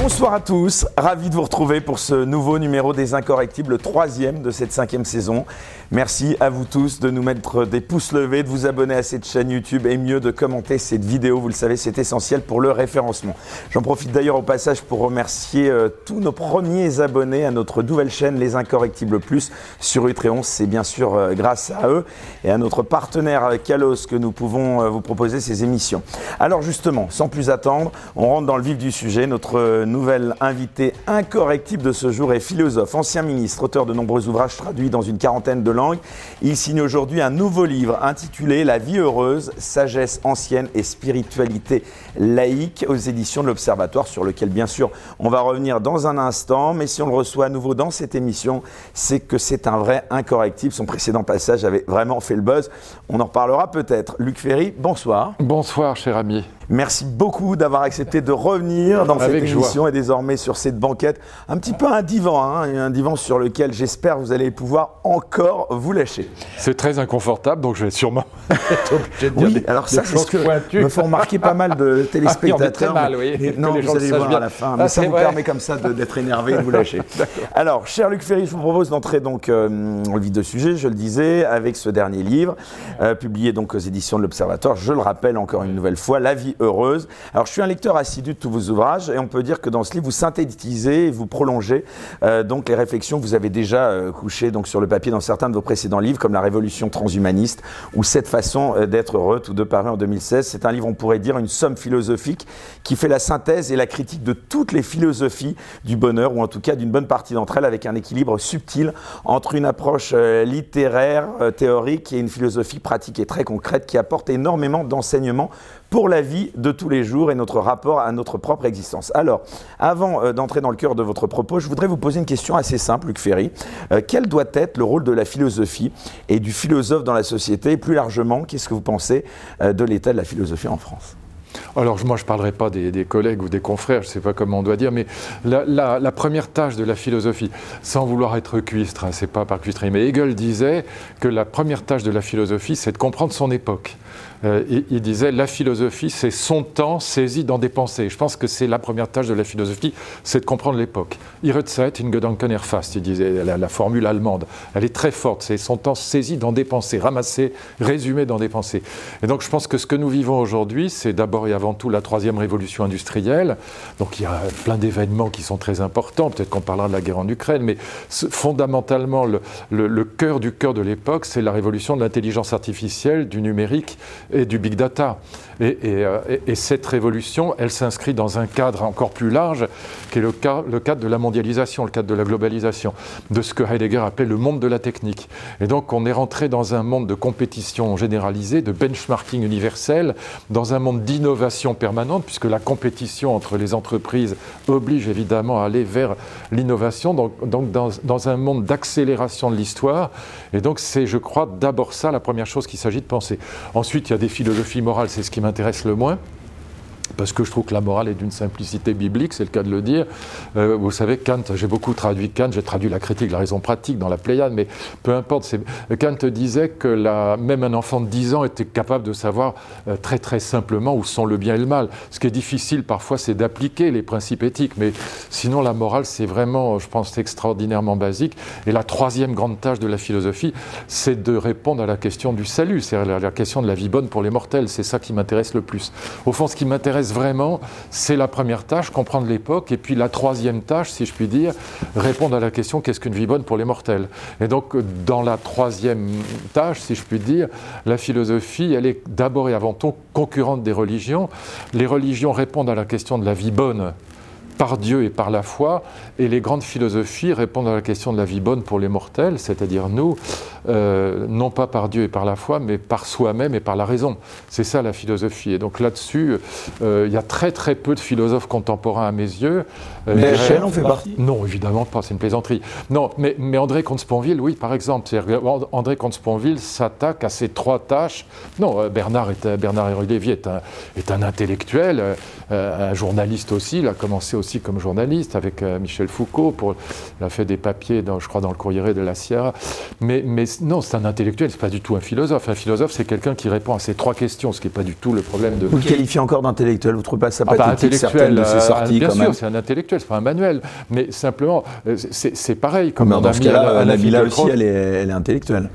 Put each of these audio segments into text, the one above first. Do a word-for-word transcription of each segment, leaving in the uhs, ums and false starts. Bonsoir à tous, ravi de vous retrouver pour ce nouveau numéro des Incorrectibles, le troisième de cette cinquième saison. Merci à vous tous de nous mettre des pouces levés, de vous abonner à cette chaîne YouTube et mieux de commenter cette vidéo. Vous le savez, c'est essentiel pour le référencement. J'en profite d'ailleurs au passage pour remercier euh, tous nos premiers abonnés à notre nouvelle chaîne Les Incorrectibles Plus sur Utreon. C'est bien sûr euh, grâce à eux et à notre partenaire euh, Kalos que nous pouvons euh, vous proposer ces émissions. Alors justement, sans plus attendre, on rentre dans le vif du sujet. Notre euh, nouvel invité incorrectible de ce jour est philosophe, ancien ministre, auteur de nombreux ouvrages traduits dans une quarantaine de langues. Il signe aujourd'hui un nouveau livre intitulé La vie heureuse, sagesse ancienne et spiritualité laïque aux éditions de l'Observatoire, sur lequel bien sûr on va revenir dans un instant. Mais si on le reçoit à nouveau dans cette émission, c'est que c'est un vrai incorrectible. Son précédent passage avait vraiment fait le buzz. On en reparlera peut-être. Luc Ferry, bonsoir. Bonsoir, cher ami. Merci beaucoup d'avoir accepté de revenir dans Avec cette émission joie. Et désormais sur cette banquette. Un petit peu un divan, hein, un divan sur lequel j'espère vous allez pouvoir encore vous lâcher. C'est très inconfortable, donc je vais sûrement être obligé de dire oui, des, alors ça, c'est ce que pointues. Me font remarquer pas mal de téléspectateurs. Ah, mal, oui. mais, non, vous allez voir bien. À la fin, mais ah, ça vous vrai. Permet comme ça de, d'être énervé et de vous lâcher. Alors, cher Luc Ferry, je vous propose d'entrer donc euh, en vif de sujet, je le disais, avec ce dernier livre, euh, publié donc aux éditions de l'Observatoire. Je le rappelle encore une nouvelle fois, La vie heureuse. Alors, je suis un lecteur assidu de tous vos ouvrages et on peut dire que dans ce livre, vous synthétisez et vous prolongez euh, donc les réflexions que vous avez déjà euh, couchées donc, sur le papier dans certains de vos précédents livres, comme La Révolution transhumaniste ou Cette façon euh, d'être heureux, tout deux parus en deux mille seize. C'est un livre, on pourrait dire, une somme philosophique qui fait la synthèse et la critique de toutes les philosophies du bonheur, ou en tout cas d'une bonne partie d'entre elles, avec un équilibre subtil entre une approche euh, littéraire, euh, théorique et une philosophie pratique et très concrète qui apporte énormément d'enseignements pour la vie de tous les jours et notre rapport à notre propre existence. Alors, avant d'entrer dans le cœur de votre propos, je voudrais vous poser une question assez simple, Luc Ferry. Euh, quel doit être le rôle de la philosophie et du philosophe dans la société? Et plus largement, qu'est-ce que vous pensez de l'état de la philosophie en France? Alors, moi, je ne parlerai pas des, des collègues ou des confrères, je ne sais pas comment on doit dire, mais la, la, la première tâche de la philosophie, sans vouloir être cuistre, hein, c'est pas par cuistrerie, mais Hegel disait que la première tâche de la philosophie, c'est de comprendre son époque. Euh, il, il disait « la philosophie, c'est son temps saisi dans des pensées ». Je pense que c'est la première tâche de la philosophie, c'est de comprendre l'époque. « Ihre Zeit in Gedanken erfasst », il disait, la, la formule allemande, elle est très forte, c'est son temps saisi dans des pensées, ramassé, résumé dans des pensées. Et donc je pense que ce que nous vivons aujourd'hui, c'est d'abord et avant tout la troisième révolution industrielle. Donc il y a plein d'événements qui sont très importants, peut-être qu'on parlera de la guerre en Ukraine, mais fondamentalement, le, le, le cœur du cœur de l'époque, c'est la révolution de l'intelligence artificielle, du numérique et du big data. Et, et, et cette révolution, elle s'inscrit dans un cadre encore plus large, qui est le, cas, le cadre de la mondialisation, le cadre de la globalisation, de ce que Heidegger appelait le monde de la technique. Et donc on est rentré dans un monde de compétition généralisée, de benchmarking universel, dans un monde d'innovation permanente, puisque la compétition entre les entreprises oblige évidemment à aller vers l'innovation, donc, donc dans, dans un monde d'accélération de l'histoire. Et donc c'est, je crois, d'abord ça la première chose qu'il s'agit de penser. Ensuite, il y a des philosophies morales, c'est ce qui m'intéresse le moins, parce que je trouve que la morale est d'une simplicité biblique, c'est le cas de le dire. Euh, vous savez, Kant, j'ai beaucoup traduit Kant, j'ai traduit la critique, la raison pratique dans la Pléiade, mais peu importe. C'est... Kant disait que la... même un enfant de dix ans était capable de savoir euh, très très simplement où sont le bien et le mal. Ce qui est difficile parfois, c'est d'appliquer les principes éthiques, mais sinon la morale, c'est vraiment, je pense, extraordinairement basique. Et la troisième grande tâche de la philosophie, c'est de répondre à la question du salut, c'est-à-dire la question de la vie bonne pour les mortels. C'est ça qui m'intéresse le plus. Au fond, ce qui m'intéresse vraiment, c'est la première tâche, comprendre l'époque, et puis la troisième tâche, si je puis dire, répondre à la question qu'est-ce qu'une vie bonne pour les mortels. Et donc, dans la troisième tâche, si je puis dire, la philosophie, elle est d'abord et avant tout concurrente des religions. Les religions répondent à la question de la vie bonne par Dieu et par la foi, et les grandes philosophies répondent à la question de la vie bonne pour les mortels, c'est-à-dire nous, euh, non pas par Dieu et par la foi, mais par soi-même et par la raison. C'est ça la philosophie. Et donc là-dessus, euh, il y a très très peu de philosophes contemporains à mes yeux. Mais Hegel en fait partie ? Non, évidemment pas, c'est une plaisanterie. Non, mais, mais André Comte-Sponville, oui, par exemple. C'est-à-dire André Comte-Sponville s'attaque à ces trois tâches. Non, Bernard, est, Bernard Lévy est un, est un intellectuel, euh, un journaliste aussi, il a commencé aussi comme journaliste avec euh, Michel Foucault, pour, il a fait des papiers, dans, je crois, dans le Corriere della Sera. Mais, mais non, c'est un intellectuel, c'est pas du tout un philosophe. Un philosophe, c'est quelqu'un qui répond à ces trois questions, ce qui n'est pas du tout le problème de... Vous le qualifiez encore d'intellectuel, vous ne trouvez pas ça pathétique, certaines de ses sorties, quand même ? Bien sûr, c'est un intellectuel, c'est pas un manuel, mais simplement, c'est pareil. Comme dans ce cas-là, la villa aussi, elle est, elle est intellectuelle.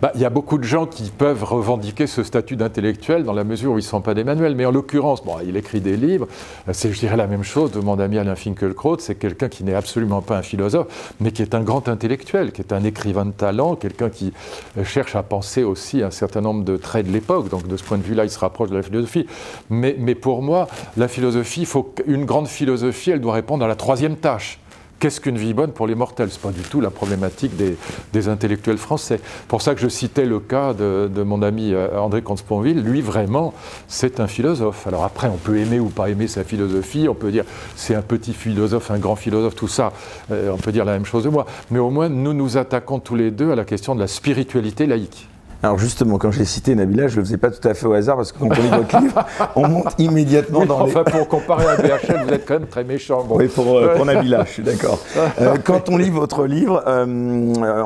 Bah, y a beaucoup de gens qui peuvent revendiquer ce statut d'intellectuel dans la mesure où ils ne sont pas des manuels. Mais en l'occurrence, bon, il écrit des livres, c'est, je dirais, la même chose de mon ami Alain Finkielkraut, c'est quelqu'un qui n'est absolument pas un philosophe, mais qui est un grand intellectuel, qui est un écrivain de talent, quelqu'un qui cherche à penser aussi un certain nombre de traits de l'époque. Donc de ce point de vue-là, il se rapproche de la philosophie. Mais, mais pour moi, la philosophie, il faut qu'une grande philosophie, elle doit répondre à la troisième tâche. Qu'est-ce qu'une vie bonne pour les mortels? Ce n'est pas du tout la problématique des, des intellectuels français. Pour ça que je citais le cas de, de mon ami André Comte-Sponville. Lui, vraiment, c'est un philosophe. Alors après, on peut aimer ou pas aimer sa philosophie. On peut dire c'est un petit philosophe, un grand philosophe, tout ça. Euh, on peut dire la même chose de moi. Mais au moins, nous nous attaquons tous les deux à la question de la spiritualité laïque. Alors justement, quand j'ai cité Nabila, je ne le faisais pas tout à fait au hasard, parce que quand on lit votre livre, on monte immédiatement oui, dans enfin, les... Enfin, pour comparer à B H L, vous êtes quand même très méchant. Bon. Oui, pour, euh, pour Nabila, je suis d'accord. Euh, quand on lit votre livre, euh,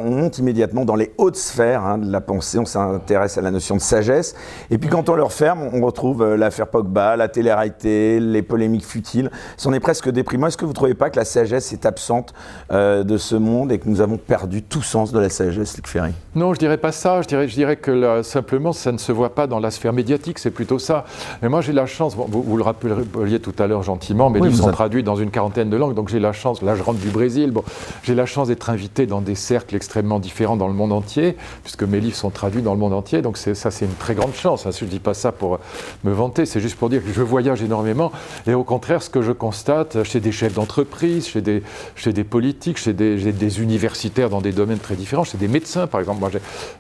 on monte immédiatement dans les hautes sphères hein, de la pensée, on s'intéresse à la notion de sagesse, et puis quand on le referme, on retrouve l'affaire Pogba, la télé-réalité, les polémiques futiles. C'en est presque déprimant. Est-ce que vous ne trouvez pas que la sagesse est absente euh, de ce monde et que nous avons perdu tout sens de la sagesse, Luc Ferry? Non, je ne dirais pas ça, je dirais... Je dirais que là, simplement ça ne se voit pas dans la sphère médiatique, c'est plutôt ça. Mais moi j'ai la chance, bon, vous, vous le rappeliez tout à l'heure gentiment, mes oui, livres sont traduits dans une quarantaine de langues, donc j'ai la chance, là je rentre du Brésil, bon, j'ai la chance d'être invité dans des cercles extrêmement différents dans le monde entier, puisque mes livres sont traduits dans le monde entier, donc ça c'est une très grande chance, hein. Je ne dis pas ça pour me vanter, c'est juste pour dire que je voyage énormément, et au contraire ce que je constate chez des chefs d'entreprise, chez des, chez des politiques, chez des, chez des universitaires dans des domaines très différents, chez des médecins par exemple, moi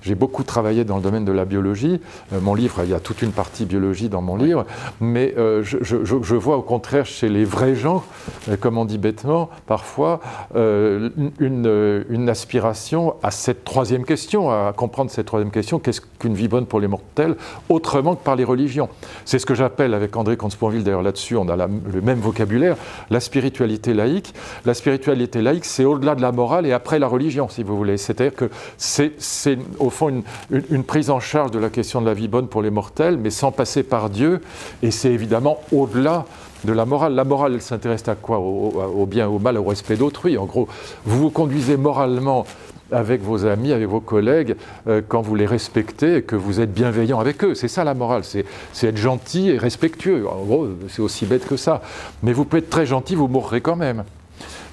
j'ai beaucoup travaillé dans le domaine de la biologie, euh, mon livre, il y a toute une partie biologie dans mon livre, mais euh, je, je, je vois au contraire chez les vrais gens, euh, comme on dit bêtement, parfois, euh, une, une aspiration à cette troisième question, à comprendre cette troisième question, qu'est-ce qu'une vie bonne pour les mortels, autrement que par les religions. C'est ce que j'appelle, avec André Comte-Sponville d'ailleurs là-dessus, on a la, le même vocabulaire, la spiritualité laïque. La spiritualité laïque, c'est au-delà de la morale et après la religion, si vous voulez. C'est-à-dire que c'est, c'est au fond une, une une prise en charge de la question de la vie bonne pour les mortels, mais sans passer par Dieu, et c'est évidemment au-delà de la morale. La morale, elle s'intéresse à quoi? Au, au bien, au mal, au respect d'autrui. En gros, vous vous conduisez moralement avec vos amis, avec vos collègues, euh, quand vous les respectez et que vous êtes bienveillant avec eux. C'est ça la morale, c'est être gentil et respectueux. En gros, c'est aussi bête que ça. Mais vous pouvez être très gentil, vous mourrez quand même.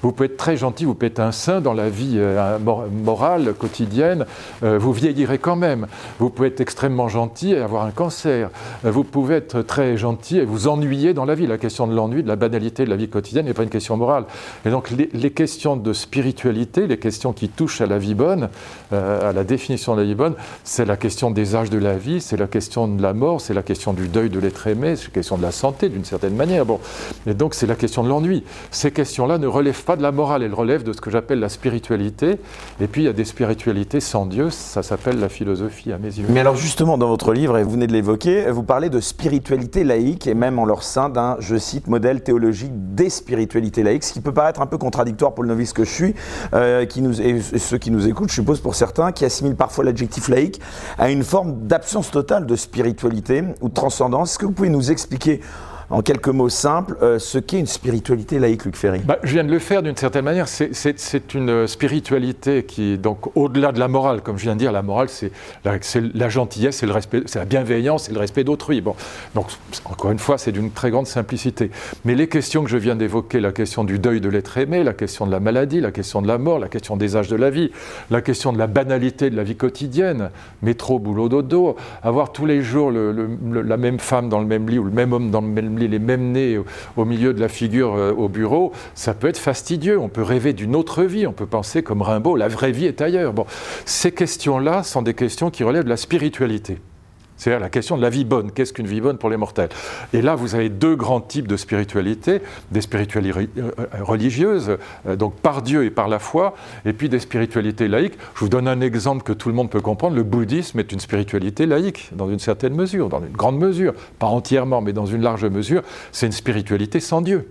Vous pouvez être très gentil, vous pouvez être un saint dans la vie euh, morale, quotidienne, euh, vous vieillirez quand même. Vous pouvez être extrêmement gentil et avoir un cancer. Euh, vous pouvez être très gentil et vous ennuyer dans la vie. La question de l'ennui, de la banalité de la vie quotidienne n'est pas une question morale. Et donc les, les questions de spiritualité, les questions qui touchent à la vie bonne, euh, à la définition de la vie bonne, c'est la question des âges de la vie, c'est la question de la mort, c'est la question du deuil de l'être aimé, c'est la question de la santé d'une certaine manière. Bon. Et donc c'est la question de l'ennui. Ces questions-là ne relèvent pas de la morale, elle relève de ce que j'appelle la spiritualité, et puis il y a des spiritualités sans Dieu, ça s'appelle la philosophie à mes yeux. Mais alors justement dans votre livre, et vous venez de l'évoquer, vous parlez de spiritualité laïque et même en leur sein d'un, je cite, modèle théologique des spiritualités laïques, ce qui peut paraître un peu contradictoire pour le novice que je suis, euh, qui nous, et ceux qui nous écoutent, je suppose pour certains, qui assimilent parfois l'adjectif laïque à une forme d'absence totale de spiritualité ou de transcendance. Est-ce que vous pouvez nous expliquer en quelques mots simples, euh, ce qu'est une spiritualité laïque, Luc Ferry? Bah, je viens de le faire d'une certaine manière. C'est une spiritualité qui, donc, au-delà de la morale, comme je viens de dire, la morale, c'est la, la gentillesse, c'est le respect, c'est la bienveillance, c'est le respect d'autrui. Bon, donc, encore une fois, c'est d'une très grande simplicité. Mais les questions que je viens d'évoquer, la question du deuil de l'être aimé, la question de la maladie, la question de la mort, la question des âges de la vie, la question de la banalité de la vie quotidienne, métro, boulot, dodo, avoir tous les jours le, le, le, la même femme dans le même lit ou le même homme dans le même les mêmes nez au milieu de la figure euh, au bureau, ça peut être fastidieux. On peut rêver d'une autre vie, on peut penser comme Rimbaud, la vraie vie est ailleurs. Bon, ces questions-là sont des questions qui relèvent de la spiritualité. C'est-à-dire la question de la vie bonne. Qu'est-ce qu'une vie bonne pour les mortels? Et là, vous avez deux grands types de spiritualité, des spiritualités religieuses, donc par Dieu et par la foi, et puis des spiritualités laïques. Je vous donne un exemple que tout le monde peut comprendre. Le bouddhisme est une spiritualité laïque, dans une certaine mesure, dans une grande mesure, pas entièrement, mais dans une large mesure. C'est une spiritualité sans Dieu.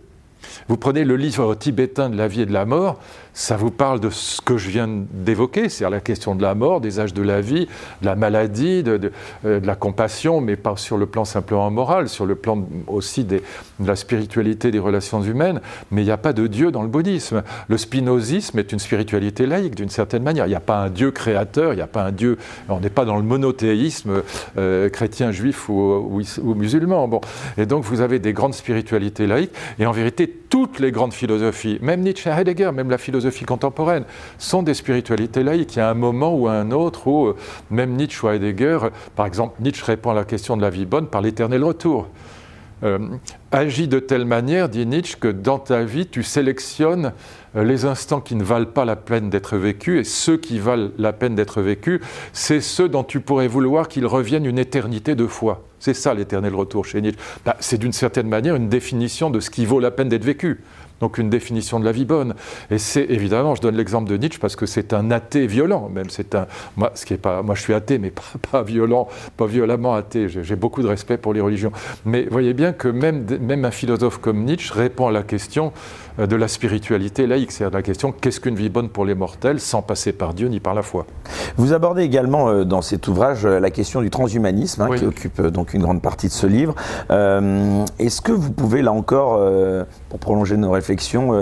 Vous prenez le livre tibétain de la vie et de la mort, ça vous parle de ce que je viens d'évoquer, c'est-à-dire la question de la mort, des âges de la vie, de la maladie, de, de, euh, de la compassion, mais pas sur le plan simplement moral, sur le plan aussi des, de la spiritualité des relations humaines, mais il n'y a pas de Dieu dans le bouddhisme. Le spinozisme est une spiritualité laïque d'une certaine manière, il n'y a pas un Dieu créateur, il n'y a pas un Dieu, on n'est pas dans le monothéisme euh, chrétien, juif ou, ou, ou musulman. Bon. Et donc vous avez des grandes spiritualités laïques, et en vérité, toutes les grandes philosophies, même Nietzsche, Heidegger, même la philosophie contemporaine, sont des spiritualités laïques. Il y a un moment ou un autre où même Nietzsche ou Heidegger, par exemple, Nietzsche répond à la question de la vie bonne par l'éternel retour. Euh, agis de telle manière, dit Nietzsche, que dans ta vie, tu sélectionnes les instants qui ne valent pas la peine d'être vécus, et ceux qui valent la peine d'être vécus, c'est ceux dont tu pourrais vouloir qu'ils reviennent une éternité de fois. C'est ça l'éternel retour chez Nietzsche. Bah, c'est d'une certaine manière une définition de ce qui vaut la peine d'être vécu. Donc une définition de la vie bonne. Et c'est évidemment, je donne l'exemple de Nietzsche parce que c'est un athée violent, même c'est un, moi, ce qui est pas, moi je suis athée mais pas, pas violent, pas violemment athée, j'ai beaucoup de respect pour les religions. Mais voyez bien que même, même un philosophe comme Nietzsche répond à la question de la spiritualité laïque, c'est-à-dire la question qu'est-ce qu'une vie bonne pour les mortels sans passer par Dieu ni par la foi. Vous abordez également dans cet ouvrage la question du transhumanisme hein, oui. qui occupe donc une grande partie de ce livre. Euh, est-ce que vous pouvez là encore, pour prolonger nos réflexions,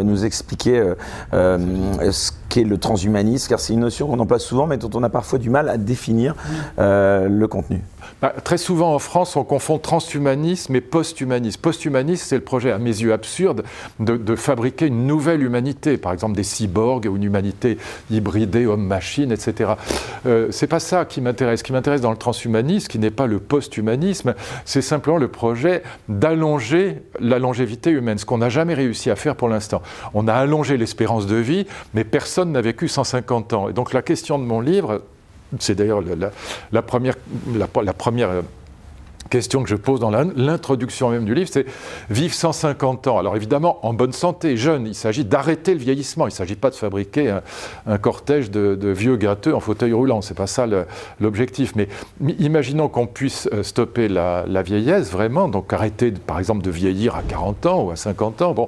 nous expliquer euh, euh, ce qu'est le transhumanisme, car c'est une notion qu'on emploie souvent, mais dont on a parfois du mal à définir euh, le contenu. Bah, très souvent en France, on confond transhumanisme et posthumanisme. Posthumanisme, c'est le projet, à mes yeux, absurde de, de fabriquer une nouvelle humanité, par exemple des cyborgs ou une humanité hybridée, homme-machine, et cetera. Euh, c'est pas ça qui m'intéresse. Ce qui m'intéresse dans le transhumanisme, qui n'est pas le posthumanisme, c'est simplement le projet d'allonger la longévité humaine, ce qu'on n'a jamais réussi à faire pour l'instant. On a allongé l'espérance de vie, mais personne n'a vécu cent cinquante ans. Et donc la question de mon livre, c'est d'ailleurs la, la, la première... La, la première question que je pose dans l'introduction même du livre, c'est vivre cent cinquante ans. Alors évidemment, en bonne santé, jeune, il s'agit d'arrêter le vieillissement. Il ne s'agit pas de fabriquer un, un cortège de, de vieux gâteux en fauteuil roulant. Ce n'est pas ça l'objectif. Mais imaginons qu'on puisse stopper la, la vieillesse, vraiment, donc arrêter, par exemple, de vieillir à quarante ans ou à cinquante ans. Bon.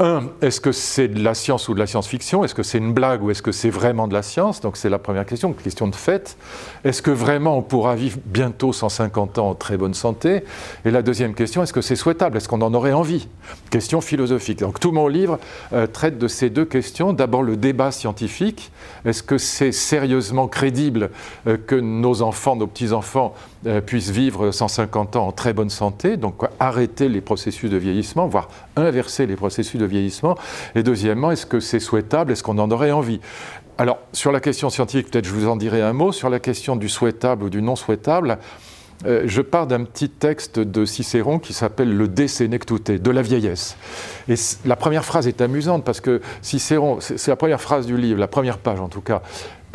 Un, est-ce que c'est de la science ou de la science-fiction? Est-ce que c'est une blague ou est-ce que c'est vraiment de la science? Donc c'est la première question, question de fait. Est-ce que vraiment on pourra vivre bientôt cent cinquante ans en très bonne santé? Et la deuxième question, est-ce que c'est souhaitable? Est-ce qu'on en aurait envie? Question philosophique. Donc tout mon livre euh, traite de ces deux questions. D'abord le débat scientifique. Est-ce que c'est sérieusement crédible euh, que nos enfants, nos petits-enfants, euh, puissent vivre cent cinquante ans en très bonne santé? Donc quoi, arrêter les processus de vieillissement, voire inverser les processus de de vieillissement, et deuxièmement, est-ce que c'est souhaitable, est-ce qu'on en aurait envie? Alors, sur la question scientifique, peut-être je vous en dirai un mot, sur la question du souhaitable ou du non souhaitable, euh, je pars d'un petit texte de Cicéron qui s'appelle « Le de senectute », de la vieillesse. Et la première phrase est amusante, parce que Cicéron, c'est la première phrase du livre, la première page en tout cas,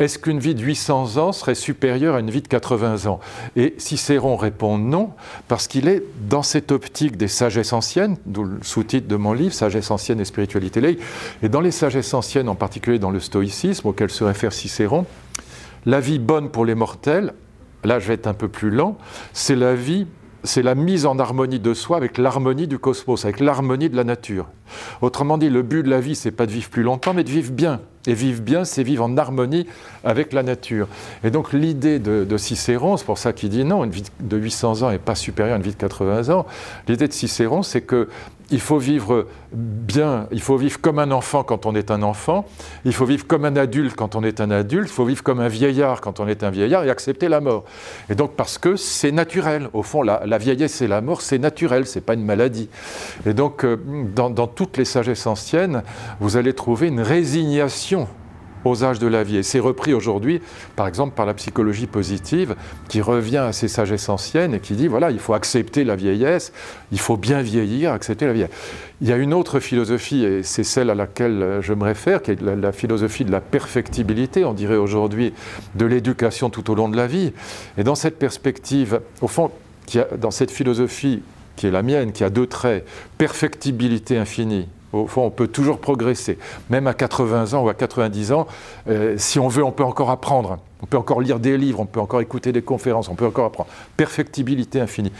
« Est-ce qu'une vie de huit cents ans serait supérieure à une vie de quatre-vingts ans ?» Et Cicéron répond non, parce qu'il est dans cette optique des sagesses anciennes, d'où le sous-titre de mon livre, « Sagesse ancienne et spiritualité laïque ». Et dans les sagesses anciennes, en particulier dans le stoïcisme, auquel se réfère Cicéron, la vie bonne pour les mortels, là je vais être un peu plus lent, c'est la vie... c'est la mise en harmonie de soi avec l'harmonie du cosmos, avec l'harmonie de la nature. Autrement dit, le but de la vie, c'est pas de vivre plus longtemps, mais de vivre bien. Et vivre bien, c'est vivre en harmonie avec la nature. Et donc l'idée de, de Cicéron, c'est pour ça qu'il dit non, une vie de huit cents ans n'est pas supérieure à une vie de quatre-vingts ans. L'idée de Cicéron, c'est que il faut vivre bien, il faut vivre comme un enfant quand on est un enfant, il faut vivre comme un adulte quand on est un adulte, il faut vivre comme un vieillard quand on est un vieillard et accepter la mort. Et donc parce que c'est naturel, au fond la, la vieillesse et la mort c'est naturel, c'est pas une maladie. Et donc dans, dans toutes les sagesses anciennes, vous allez trouver une résignation aux âges de la vie. Et c'est repris aujourd'hui, par exemple, par la psychologie positive, qui revient à ces sagesses anciennes et qui dit, voilà, il faut accepter la vieillesse, il faut bien vieillir, accepter la vieillesse. Il y a une autre philosophie, et c'est celle à laquelle je me réfère, qui est la, la philosophie de la perfectibilité, on dirait aujourd'hui, de l'éducation tout au long de la vie. Et dans cette perspective, au fond, qui a, dans cette philosophie qui est la mienne, qui a deux traits, perfectibilité infinie, au fond, on peut toujours progresser, même à quatre-vingts ans ou à quatre-vingt-dix ans, euh, si on veut, on peut encore apprendre, on peut encore lire des livres, on peut encore écouter des conférences, on peut encore apprendre. Perfectibilité infinie.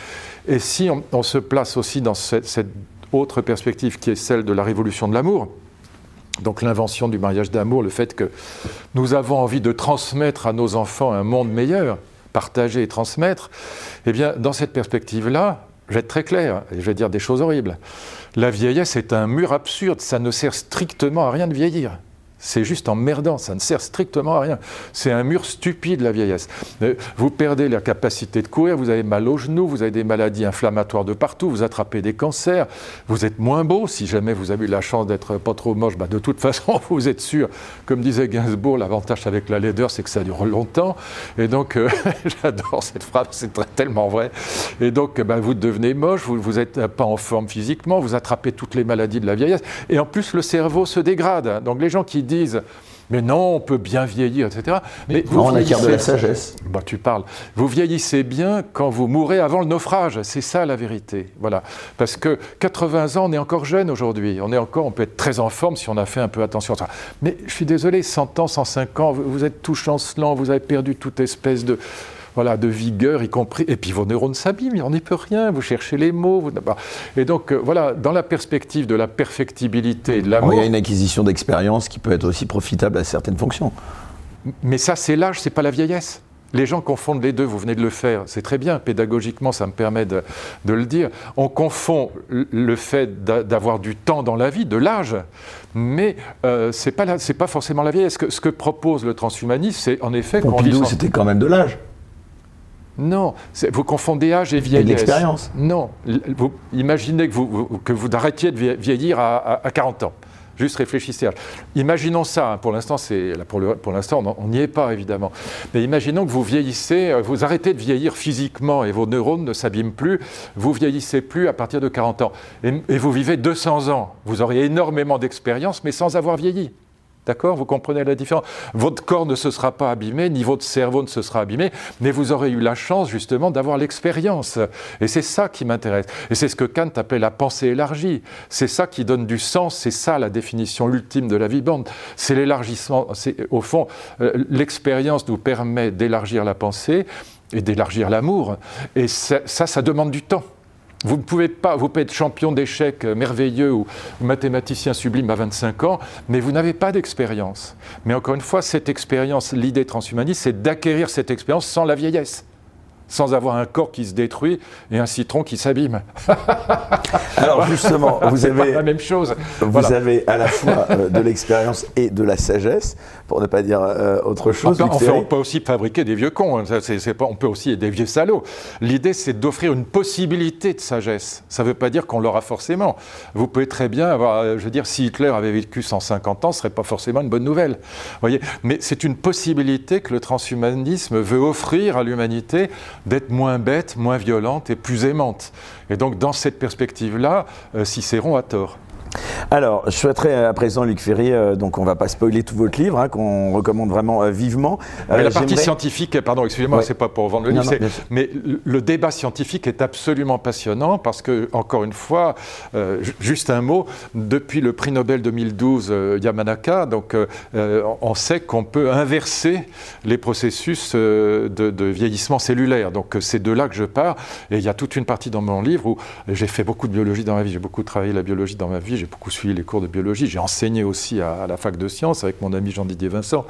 Et si on, on se place aussi dans cette, cette autre perspective qui est celle de la révolution de l'amour, donc l'invention du mariage d'amour, le fait que nous avons envie de transmettre à nos enfants un monde meilleur, partager et transmettre, eh bien, dans cette perspective-là, je vais être très clair, et je vais dire des choses horribles. La vieillesse est un mur absurde, ça ne sert strictement à rien de vieillir. C'est juste emmerdant, ça ne sert strictement à rien. C'est un mur stupide, la vieillesse. Vous perdez la capacité de courir, vous avez mal aux genoux, vous avez des maladies inflammatoires de partout, vous attrapez des cancers, vous êtes moins beau, si jamais vous avez eu la chance d'être pas trop moche, bah de toute façon, vous êtes sûr. Comme disait Gainsbourg, l'avantage avec la laideur, c'est que ça dure longtemps. Et donc, euh, j'adore cette phrase, c'est tellement vrai. Et donc, bah, vous devenez moche, vous n'êtes pas en forme physiquement, vous attrapez toutes les maladies de la vieillesse. Et en plus, le cerveau se dégrade. Donc, les gens qui disent, mais non, on peut bien vieillir, et cetera. Mais, mais vous on acquiert de la sagesse. Bah, tu parles. Vous vieillissez bien quand vous mourrez avant le naufrage. C'est ça la vérité. Voilà. Parce que quatre-vingts ans, on est encore jeune aujourd'hui. On est encore, on peut être très en forme si on a fait un peu attention. Mais je suis désolé, cent ans, cent cinq ans, vous êtes tout chancelant, vous avez perdu toute espèce de... Voilà, de vigueur, y compris. Et puis vos neurones s'abîment, il n'y en est peu rien, vous cherchez les mots. Vous... Et donc, euh, voilà, dans la perspective de la perfectibilité et de l'amour. Il y a une acquisition d'expérience qui peut être aussi profitable à certaines fonctions. Mais ça, c'est l'âge, c'est pas la vieillesse. Les gens confondent les deux, vous venez de le faire, c'est très bien, pédagogiquement, ça me permet de, de le dire. On confond le fait d'avoir du temps dans la vie, de l'âge, mais euh, c'est pas, c'est pas forcément la vieillesse. Ce que, ce que propose le transhumanisme, c'est en effet... Pompidou, c'était quand même de l'âge. Non, vous confondez âge et vieillesse. Et l'expérience. Non, vous imaginez que vous, vous, que vous arrêtiez de vieillir à, à, à quarante ans. Juste réfléchissez à... Imaginons ça, hein, pour l'instant, c'est, pour le, pour l'instant on n'y est pas évidemment, mais imaginons que vous vieillissez, vous arrêtez de vieillir physiquement et vos neurones ne s'abîment plus, vous vieillissez plus à partir de quarante ans et, et vous vivez deux cents ans. Vous aurez énormément d'expérience mais sans avoir vieilli. D'accord, vous comprenez la différence. Votre corps ne se sera pas abîmé, ni votre cerveau ne se sera abîmé, mais vous aurez eu la chance justement d'avoir l'expérience. Et c'est ça qui m'intéresse. Et c'est ce que Kant appelait la pensée élargie. C'est ça qui donne du sens, c'est ça la définition ultime de la vie vivante. C'est l'élargissement, c'est, au fond, l'expérience nous permet d'élargir la pensée et d'élargir l'amour. Et ça, ça, ça demande du temps. Vous ne pouvez pas, vous pouvez être champion d'échecs merveilleux ou mathématicien sublime à vingt-cinq ans, mais vous n'avez pas d'expérience. Mais encore une fois, cette expérience, l'idée transhumaniste, c'est d'acquérir cette expérience sans la vieillesse, sans avoir un corps qui se détruit et un citron qui s'abîme. Alors justement, vous avez la même chose. Vous voilà. avez à la fois euh, de l'expérience et de la sagesse, pour ne pas dire euh, autre chose. Enfin, on, peut, on peut aussi fabriquer des vieux cons. Hein. C'est, c'est pas, on peut aussi être des vieux salauds. L'idée, c'est d'offrir une possibilité de sagesse. Ça ne veut pas dire qu'on l'aura forcément. Vous pouvez très bien avoir, euh, je veux dire, si Hitler avait vécu cent cinquante ans, ce ne serait pas forcément une bonne nouvelle. Voyez, mais c'est une possibilité que le transhumanisme veut offrir à l'humanité, d'être moins bête, moins violente et plus aimante. Et donc, dans cette perspective-là, Cicéron a tort. Alors, je souhaiterais à présent, Luc Ferry, euh, donc on ne va pas spoiler tout votre livre, hein, qu'on recommande vraiment euh, vivement. Euh, mais la partie j'aimerais... scientifique, pardon, excusez-moi, ouais. c'est pas pour vendre le livre, non, non, c'est... mais le débat scientifique est absolument passionnant parce que, encore une fois, euh, juste un mot, depuis le prix Nobel deux mille douze euh, Yamanaka, donc euh, on sait qu'on peut inverser les processus euh, de, de vieillissement cellulaire. Donc c'est de là que je pars, et il y a toute une partie dans mon livre où j'ai fait beaucoup de biologie dans ma vie, j'ai beaucoup travaillé la biologie dans ma vie. J'ai beaucoup suivi les cours de biologie, j'ai enseigné aussi à, à la fac de sciences avec mon ami Jean-Didier Vincent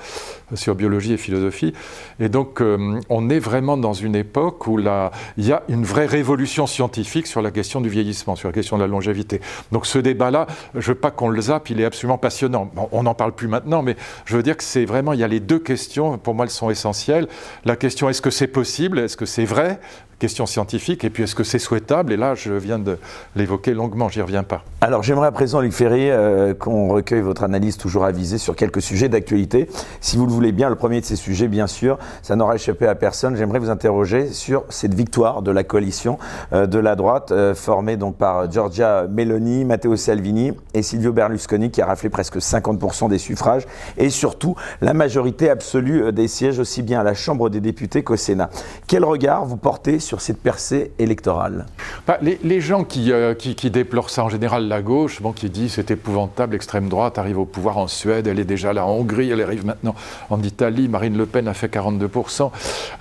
sur biologie et philosophie. Et donc, euh, on est vraiment dans une époque où la, il y a une vraie révolution scientifique sur la question du vieillissement, sur la question de la longévité. Donc, ce débat-là, je veux pas qu'on le zappe, il est absolument passionnant. Bon, on n'en parle plus maintenant, mais je veux dire que c'est vraiment, il y a les deux questions, pour moi, elles sont essentielles. La question, est-ce que c'est possible ? Est-ce que c'est vrai ? question scientifique, et puis est-ce que c'est souhaitable? Et là, je viens de l'évoquer longuement, j'y reviens pas. Alors, j'aimerais à présent, Luc Ferry, euh, qu'on recueille votre analyse toujours avisée sur quelques sujets d'actualité. Si vous le voulez bien, le premier de ces sujets, bien sûr, ça n'aura échappé à personne, j'aimerais vous interroger sur cette victoire de la coalition euh, de la droite, euh, formée donc par Giorgia Meloni, Matteo Salvini et Silvio Berlusconi, qui a raflé presque cinquante pour cent des suffrages, et surtout la majorité absolue des sièges, aussi bien à la Chambre des députés qu'au Sénat. Quel regard vous portez sur cette percée électorale? bah, les, les gens qui, euh, qui, qui déplorent ça, en général la gauche, bon, qui dit c'est épouvantable, l'extrême droite arrive au pouvoir en Suède, elle est déjà là en Hongrie, elle arrive maintenant en Italie, Marine Le Pen a fait quarante-deux pour cent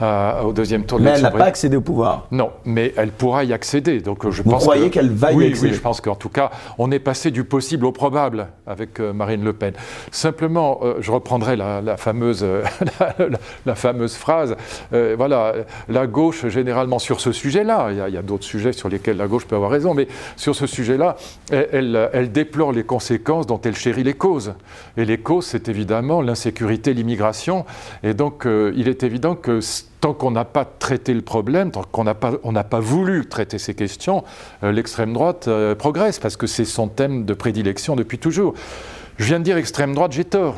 euh, au deuxième tour de l'élection. Mais elle n'a pas accédé au pouvoir. Non, mais elle pourra y accéder. Donc, je vous pense croyez que, qu'elle va oui, y accéder? Oui, je pense qu'en tout cas, on est passé du possible au probable avec euh, Marine Le Pen. Simplement, euh, je reprendrai la, la, fameuse, euh, la, la, la fameuse phrase, euh, voilà, la gauche, généralement sur ce sujet-là, il y, y a d'autres sujets sur lesquels la gauche peut avoir raison, mais sur ce sujet-là, elle, elle, elle déplore les conséquences dont elle chérit les causes. Et les causes, c'est évidemment l'insécurité, l'immigration, et donc euh, il est évident que tant qu'on n'a pas traité le problème, tant qu'on n'a pas, on n'a pas voulu traiter ces questions, euh, l'extrême droite euh, progresse, parce que c'est son thème de prédilection depuis toujours. Je viens de dire extrême droite, j'ai tort.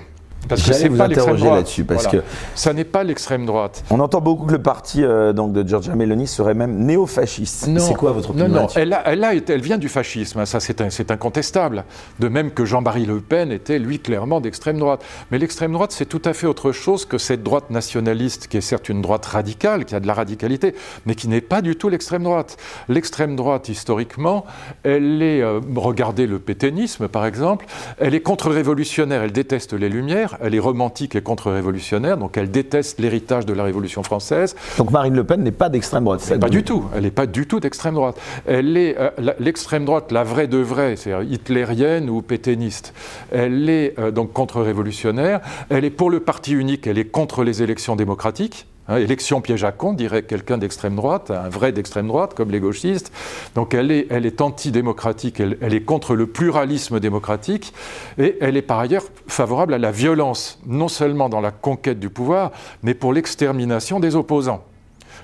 Parce que c'est pas l'extrême droite. Là-dessus, parce voilà. que ça n'est pas l'extrême droite. On entend beaucoup que le parti euh, donc de Giorgia Meloni serait même néo-fasciste. Non, c'est quoi votre opinion? Non, non. Elle, a, elle, a été, elle vient du fascisme, hein, ça c'est, un, c'est incontestable. De même que Jean-Marie Le Pen était lui clairement d'extrême droite. Mais l'extrême droite, c'est tout à fait autre chose que cette droite nationaliste qui est certes une droite radicale, qui a de la radicalité, mais qui n'est pas du tout l'extrême droite. L'extrême droite, historiquement, elle est, euh, regardez le pétainisme par exemple, elle est contre-révolutionnaire, elle déteste les Lumières. Elle est romantique et contre-révolutionnaire, donc elle déteste l'héritage de la Révolution française. Donc Marine Le Pen n'est pas d'extrême droite, c'est ça? Pas du tout, elle n'est pas du tout d'extrême droite. Elle est euh, la, l'extrême droite, la vraie de vraie, c'est-à-dire hitlérienne ou pétainiste. Elle est euh, donc contre-révolutionnaire, elle est pour le parti unique, elle est contre les élections démocratiques. Hein, élection piège à con, dirait quelqu'un d'extrême droite, un vrai d'extrême droite, comme les gauchistes. Donc elle est, elle est antidémocratique, elle, elle est contre le pluralisme démocratique, et elle est par ailleurs favorable à la violence, non seulement dans la conquête du pouvoir, mais pour l'extermination des opposants.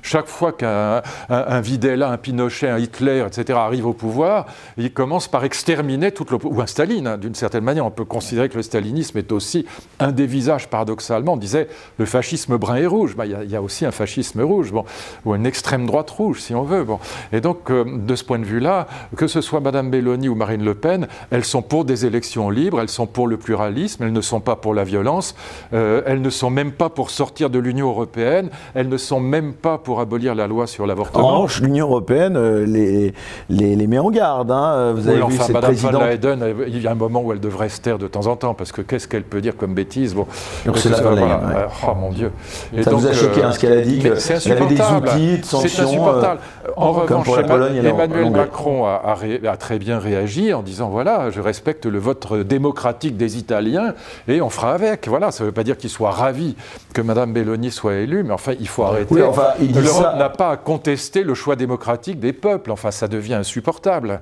Chaque fois qu'un un, un Videla, un Pinochet, un Hitler, et cetera arrive au pouvoir, il commence par exterminer toute l'opposition, ou un Staline, hein, d'une certaine manière. On peut considérer que le stalinisme est aussi un des visages, paradoxalement, on disait le fascisme brun et rouge. Ben, y a, y a aussi un fascisme rouge, bon, ou une extrême droite rouge, si on veut. Bon. Et donc, euh, de ce point de vue-là, que ce soit Madame Meloni ou Marine Le Pen, elles sont pour des élections libres, elles sont pour le pluralisme, elles ne sont pas pour la violence, euh, elles ne sont même pas pour sortir de l'Union européenne, elles ne sont même pas pour pour abolir la loi sur l'avortement. En revanche, l'Union européenne euh, les, les, les met en garde. Hein. Vous avez oui, vu enfin, cette Madame présidente... Van Leiden, il y a un moment où elle devrait se taire de temps en temps, parce que qu'est-ce qu'elle peut dire comme bêtise? Bon, c'est la voilà. Lager, ouais. Oh mon Dieu. Et ça donc, vous a choqué euh, ce qu'elle a dit, que elle avait des outils de sanctions. C'est insupportable. Euh, en revanche, Pologne, Emmanuel Macron a, a, ré, a très bien réagi en disant voilà, je respecte le vote démocratique des Italiens et on fera avec. Voilà, ça ne veut pas dire qu'il soit ravi que Madame Meloni soit élue, mais enfin, il faut arrêter. Oui, enfin, il L'Europe n'a pas à contester le choix démocratique des peuples, enfin ça devient insupportable.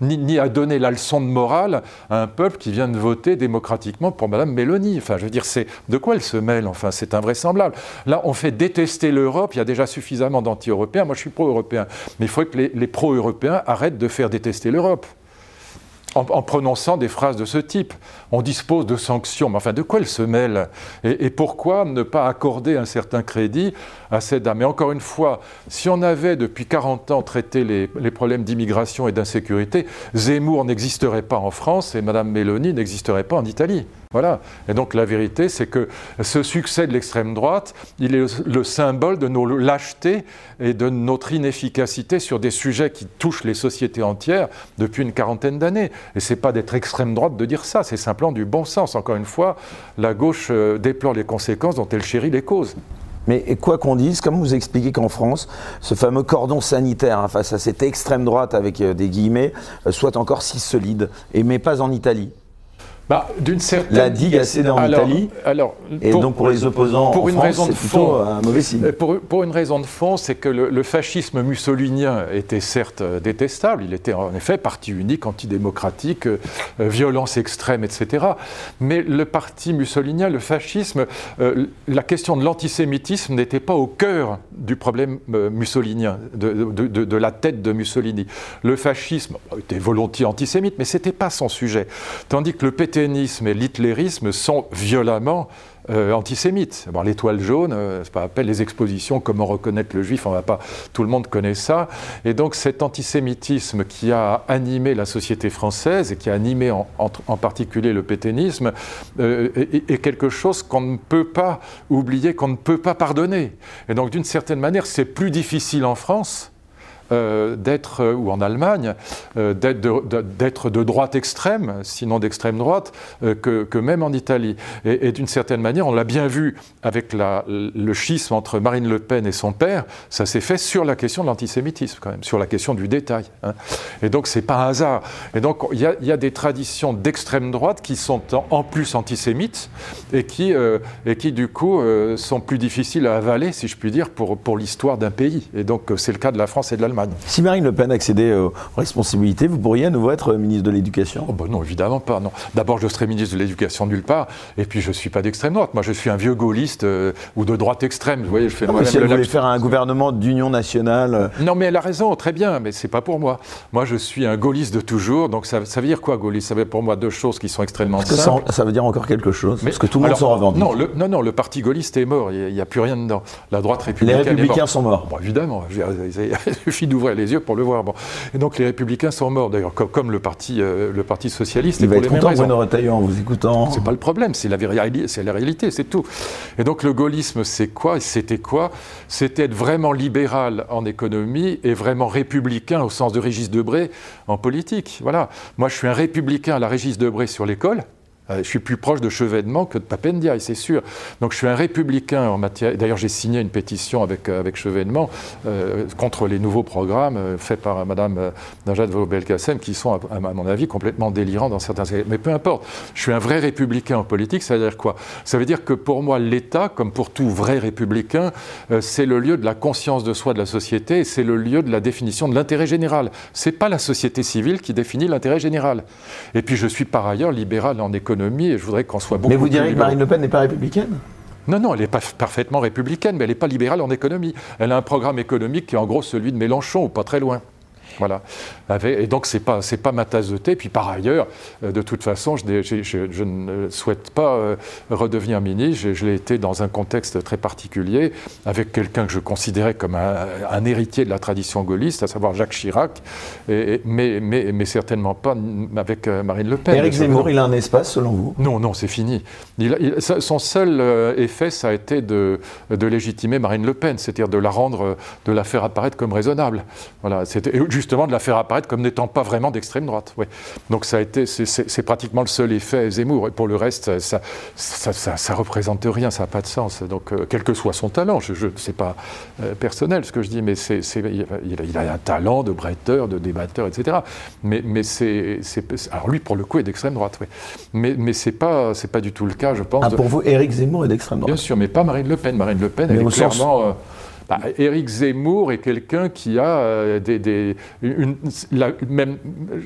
Ni, ni à donner la leçon de morale à un peuple qui vient de voter démocratiquement pour Madame Meloni. Enfin, je veux dire, c'est de quoi elle se mêle? Enfin, c'est invraisemblable. Là, on fait détester l'Europe. Il y a déjà suffisamment d'anti-européens. Moi, je suis pro-européen, mais il faut que les, les pro-européens arrêtent de faire détester l'Europe. En, en prononçant des phrases de ce type. On dispose de sanctions, mais enfin, de quoi elles se mêlent? Et, et pourquoi ne pas accorder un certain crédit à cette dame? Mais encore une fois, si on avait depuis quarante ans traité les, les problèmes d'immigration et d'insécurité, Zemmour n'existerait pas en France et Madame Meloni n'existerait pas en Italie. Voilà. Et donc la vérité, c'est que ce succès de l'extrême droite, il est le, le symbole de nos lâchetés et de notre inefficacité sur des sujets qui touchent les sociétés entières depuis une quarantaine d'années. Et c'est pas d'être extrême droite de dire ça, c'est simplement du bon sens. Encore une fois, la gauche déplore les conséquences dont elle chérit les causes. Mais quoi qu'on dise, comme vous expliquez qu'en France, ce fameux cordon sanitaire hein, face à cette extrême droite avec euh, des guillemets, euh, soit encore si solide, et mais pas en Italie. Bah, d'une certaine... La digue a cédé en alors, Italie, alors, et pour, donc pour les opposants pour en une France, c'est plutôt un mauvais signe. Pour, pour une raison de fond, c'est que le, le fascisme mussolinien était certes détestable, il était en effet parti unique, antidémocratique, euh, violence extrême, et cetera. Mais le parti mussolinien, le fascisme, euh, la question de l'antisémitisme n'était pas au cœur du problème euh, mussolinien, de, de, de, de la tête de Mussolini. Le fascisme était volontiers antisémite, mais ce n'était pas son sujet. Tandis que le P T et l'hitlérisme sont violemment euh, antisémites. Bon, l'étoile jaune, euh, c'est pas appel, les expositions, comment reconnaître le juif, on va pas, tout le monde connaît ça. Et donc cet antisémitisme qui a animé la société française et qui a animé en, en, en particulier le pétainisme euh, est, est quelque chose qu'on ne peut pas oublier, qu'on ne peut pas pardonner. Et donc d'une certaine manière, c'est plus difficile en France Euh, d'être, euh, ou en Allemagne, euh, d'être de, de, de droite extrême, sinon d'extrême droite, euh, que, que même en Italie. Et, et d'une certaine manière, on l'a bien vu avec la, le schisme entre Marine Le Pen et son père, ça s'est fait sur la question de l'antisémitisme, quand même, sur la question du détail. Hein. Et donc, c'est pas un hasard. Et donc, il y a, y a des traditions d'extrême droite qui sont en, en plus antisémites et qui, euh, et qui du coup, euh, sont plus difficiles à avaler, si je puis dire, pour, pour l'histoire d'un pays. Et donc, c'est le cas de la France et de l'Allemagne. Si Marine Le Pen accédait aux responsabilités, vous pourriez à nouveau être ministre de l'Éducation ? Oh ben non, évidemment pas. Non. D'abord, je serais ministre de l'Éducation nulle part, et puis je ne suis pas d'extrême droite. Moi, je suis un vieux gaulliste euh, ou de droite extrême. Vous voyez, je fais non, moi si elle voulait la... faire un gouvernement d'union nationale. Euh... Non, mais elle a raison, très bien, mais c'est pas pour moi. Moi, je suis un gaulliste de toujours. Donc, ça, ça veut dire quoi, gaulliste ? Ça veut dire pour moi deux choses qui sont extrêmement simples. Ça, ça veut dire encore quelque chose, mais, parce que tout le monde s'en revendique. Non, le, non, non, le parti gaulliste est mort. Il n'y a, a plus rien dedans. La droite républicaine. Les républicains est mort. sont morts. Bon, évidemment. Suffit d'ouvrir les yeux pour le voir. Bon. Et donc les Républicains sont morts, d'ailleurs, comme, comme le, parti, euh, le Parti Socialiste. Il va être content, Bruno Retailleau, en vous écoutant. C'est pas le problème, c'est la, la réalité, c'est tout. Et donc le gaullisme, c'est quoi ? C'était quoi ? C'était être vraiment libéral en économie et vraiment républicain, au sens de Régis Debré, en politique. Voilà. Moi, je suis un républicain à la Régis Debré sur l'école. Je suis plus proche de Chevènement que de Papendiaï, c'est sûr. Donc je suis un républicain en matière... D'ailleurs, j'ai signé une pétition avec, avec Chevènement euh, contre les nouveaux programmes euh, faits par Mme euh, Najat Vallaud-Belkacem, qui sont, à, à mon avis, complètement délirants dans certains... Mais peu importe, je suis un vrai républicain en politique, ça veut dire quoi ? Ça veut dire que pour moi, l'État, comme pour tout vrai républicain, euh, c'est le lieu de la conscience de soi de la société et c'est le lieu de la définition de l'intérêt général. C'est pas la société civile qui définit l'intérêt général. Et puis je suis par ailleurs libéral en économie. Et je voudrais qu'on soit beaucoup. Mais vous direz que Marine Le Pen n'est pas républicaine ? Non, non, elle n'est pas parfaitement républicaine, mais elle n'est pas libérale en économie. Elle a un programme économique qui est en gros celui de Mélenchon, ou pas très loin. Voilà. Et donc, ce n'est pas, pas ma tasse de thé. Puis, par ailleurs, de toute façon, je, je, je, je ne souhaite pas redevenir ministre. Je, je l'ai été dans un contexte très particulier, avec quelqu'un que je considérais comme un, un héritier de la tradition gaulliste, à savoir Jacques Chirac, et, mais, mais, mais certainement pas avec Marine Le Pen. – Éric Zemmour, il a un espace, selon vous ?– Non, non, c'est fini. Il, il, son seul effet, ça a été de, de légitimer Marine Le Pen, c'est-à-dire de la rendre, de la faire apparaître comme raisonnable. Voilà. C'était, justement de la faire apparaître comme n'étant pas vraiment d'extrême droite. Oui. Donc ça a été, c'est pratiquement le seul effet Zemmour. Et pour le reste, ça ne représente rien, ça n'a pas de sens. Donc euh, quel que soit son talent, je, je, c'est pas euh, personnel ce que je dis, mais c'est, c'est, il, il a un talent de bretteur, de débatteur, et cetera. Mais, mais c'est, c'est, alors lui, pour le coup, est d'extrême droite. Oui. Mais, mais ce n'est pas, c'est pas du tout le cas, je pense. Ah, pour vous, Éric Zemmour est d'extrême droite ? Bien sûr, mais pas Marine Le Pen. Marine Le Pen, mais elle est clairement... Sens... Euh, Bah, Éric Zemmour est quelqu'un qui a euh, des, des, une, la, même,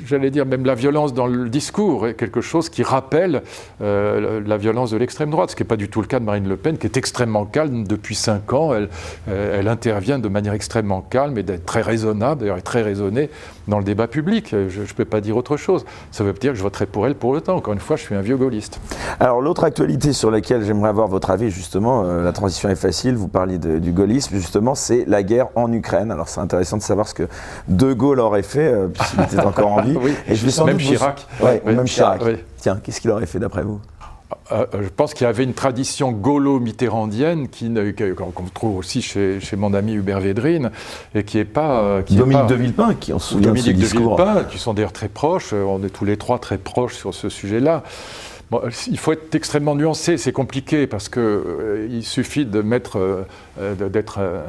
j'allais dire, même la violence dans le discours, est quelque chose qui rappelle euh, la violence de l'extrême droite, ce qui n'est pas du tout le cas de Marine Le Pen, qui est extrêmement calme depuis cinq ans. Elle, euh, elle intervient de manière extrêmement calme et d'être très raisonnable, d'ailleurs très raisonnée dans le débat public. Je ne peux pas dire autre chose. Ça veut dire que je voterai pour elle pour le temps. Encore une fois, je suis un vieux gaulliste. Alors l'autre actualité sur laquelle j'aimerais avoir votre avis, justement, euh, la transition est facile, vous parliez de, du gaullisme. Justement, c'est la guerre en Ukraine. Alors, c'est intéressant de savoir ce que De Gaulle aurait fait, euh, s'il était encore en vie. Oui, et je lui même, Chirac. Vous... Ouais, oui, même Chirac. Oui. Tiens, qu'est-ce qu'il aurait fait d'après vous ? Euh, je pense qu'il y avait une tradition gaulo-mitterrandienne qu'on trouve aussi chez, chez mon ami Hubert Védrine et qui n'est pas... Euh, qui Dominique est pas, de Villepin, qui en souvient Dominique de discours. Villepin, qui sont d'ailleurs très proches. On est tous les trois très proches sur ce sujet-là. Bon, il faut être extrêmement nuancé, c'est compliqué parce qu'il euh, suffit de mettre, euh, d'être euh,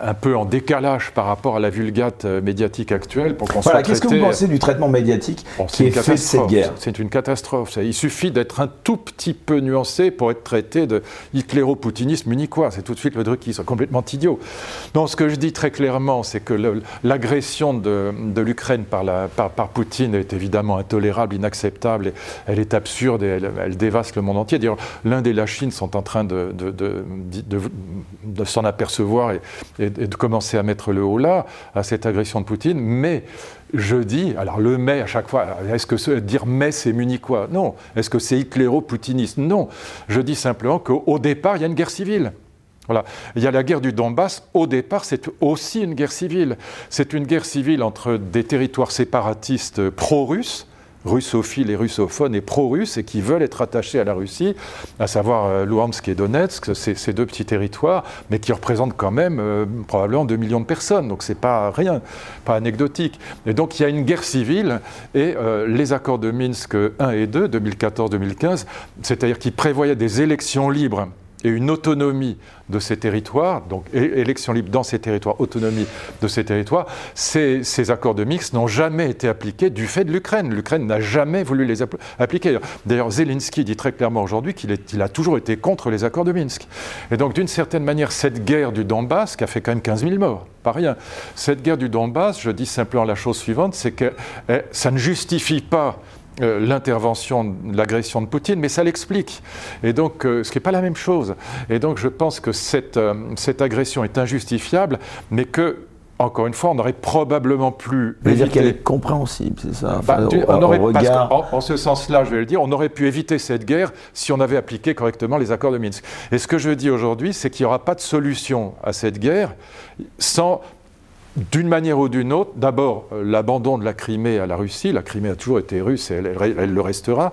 un peu en décalage par rapport à la vulgate médiatique actuelle pour qu'on voilà, soit traité... Qu'est-ce que vous pensez du traitement médiatique bon, qui est fait de cette guerre? C'est une catastrophe. Il suffit d'être un tout petit peu nuancé pour être traité de hitléro-poutinisme uniquois. C'est tout de suite le truc qui est complètement idiot. Non, ce que je dis très clairement, c'est que le, l'agression de, de l'Ukraine par, la, par, par Poutine est évidemment intolérable, inacceptable, et, elle est absurde et elle, elle dévaste le monde entier. D'ailleurs, l'Inde et la Chine sont en train de, de, de, de, de, de s'en apercevoir et et de commencer à mettre le haut là à cette agression de Poutine, mais je dis, alors le mais à chaque fois, est-ce que ce, dire mais c'est munichois? Non. Est-ce que c'est hitléro-poutiniste? Non. Je dis simplement qu'au départ, il y a une guerre civile. Voilà. Il y a la guerre du Donbass, au départ c'est aussi une guerre civile. C'est une guerre civile entre des territoires séparatistes pro-russes, russophiles et russophones et pro-russes et qui veulent être attachés à la Russie, à savoir Luhansk et Donetsk, ces deux petits territoires, mais qui représentent quand même euh, probablement deux millions de personnes, donc c'est pas rien, pas anecdotique. Et donc il y a une guerre civile et euh, les accords de Minsk un et deux, deux mille quatorze deux mille quinze, c'est-à-dire qu'ils prévoyaient des élections libres et une autonomie de ces territoires, donc élection libre dans ces territoires, autonomie de ces territoires, ces, ces accords de Minsk n'ont jamais été appliqués du fait de l'Ukraine. L'Ukraine n'a jamais voulu les app- appliquer. D'ailleurs, Zelensky dit très clairement aujourd'hui qu'il est, il a toujours été contre les accords de Minsk. Et donc, d'une certaine manière, cette guerre du Donbass, qui a fait quand même quinze mille morts, pas rien, cette guerre du Donbass, je dis simplement la chose suivante, c'est que eh, ça ne justifie pas Euh, l'intervention, l'agression de Poutine, mais ça l'explique. Et donc, euh, ce qui n'est pas la même chose. Et donc, je pense que cette, euh, cette agression est injustifiable, mais que, encore une fois, on aurait probablement plus... Vous éviter... dire qu'elle est compréhensible, c'est ça enfin, bah, tu, on aurait, regard... parce que, en, en ce sens-là, je vais le dire, on aurait pu éviter cette guerre si on avait appliqué correctement les accords de Minsk. Et ce que je dis aujourd'hui, c'est qu'il n'y aura pas de solution à cette guerre sans... d'une manière ou d'une autre, d'abord l'abandon de la Crimée à la Russie, la Crimée a toujours été russe et elle, elle, elle le restera,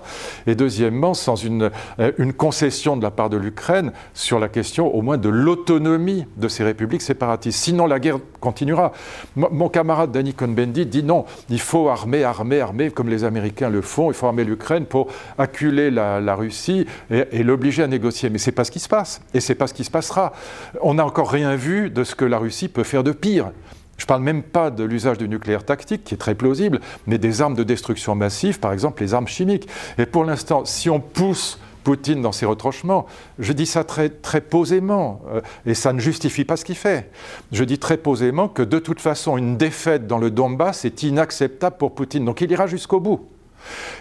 et deuxièmement, sans une, une concession de la part de l'Ukraine sur la question au moins de l'autonomie de ces républiques séparatistes. Sinon, la guerre continuera. Mon, mon camarade Danny Cohn-Bendit dit non, il faut armer, armer, armer, comme les Américains le font, il faut armer l'Ukraine pour acculer la, la Russie et, et l'obliger à négocier. Mais c'est pas ce qui se passe, et c'est pas ce qui se passera. On n'a encore rien vu de ce que la Russie peut faire de pire. Je ne parle même pas de l'usage du nucléaire tactique, qui est très plausible, mais des armes de destruction massive, par exemple les armes chimiques. Et pour l'instant, si on pousse Poutine dans ses retranchements, je dis ça très, très posément, euh, et ça ne justifie pas ce qu'il fait. Je dis très posément que de toute façon, une défaite dans le Donbass est inacceptable pour Poutine, donc il ira jusqu'au bout.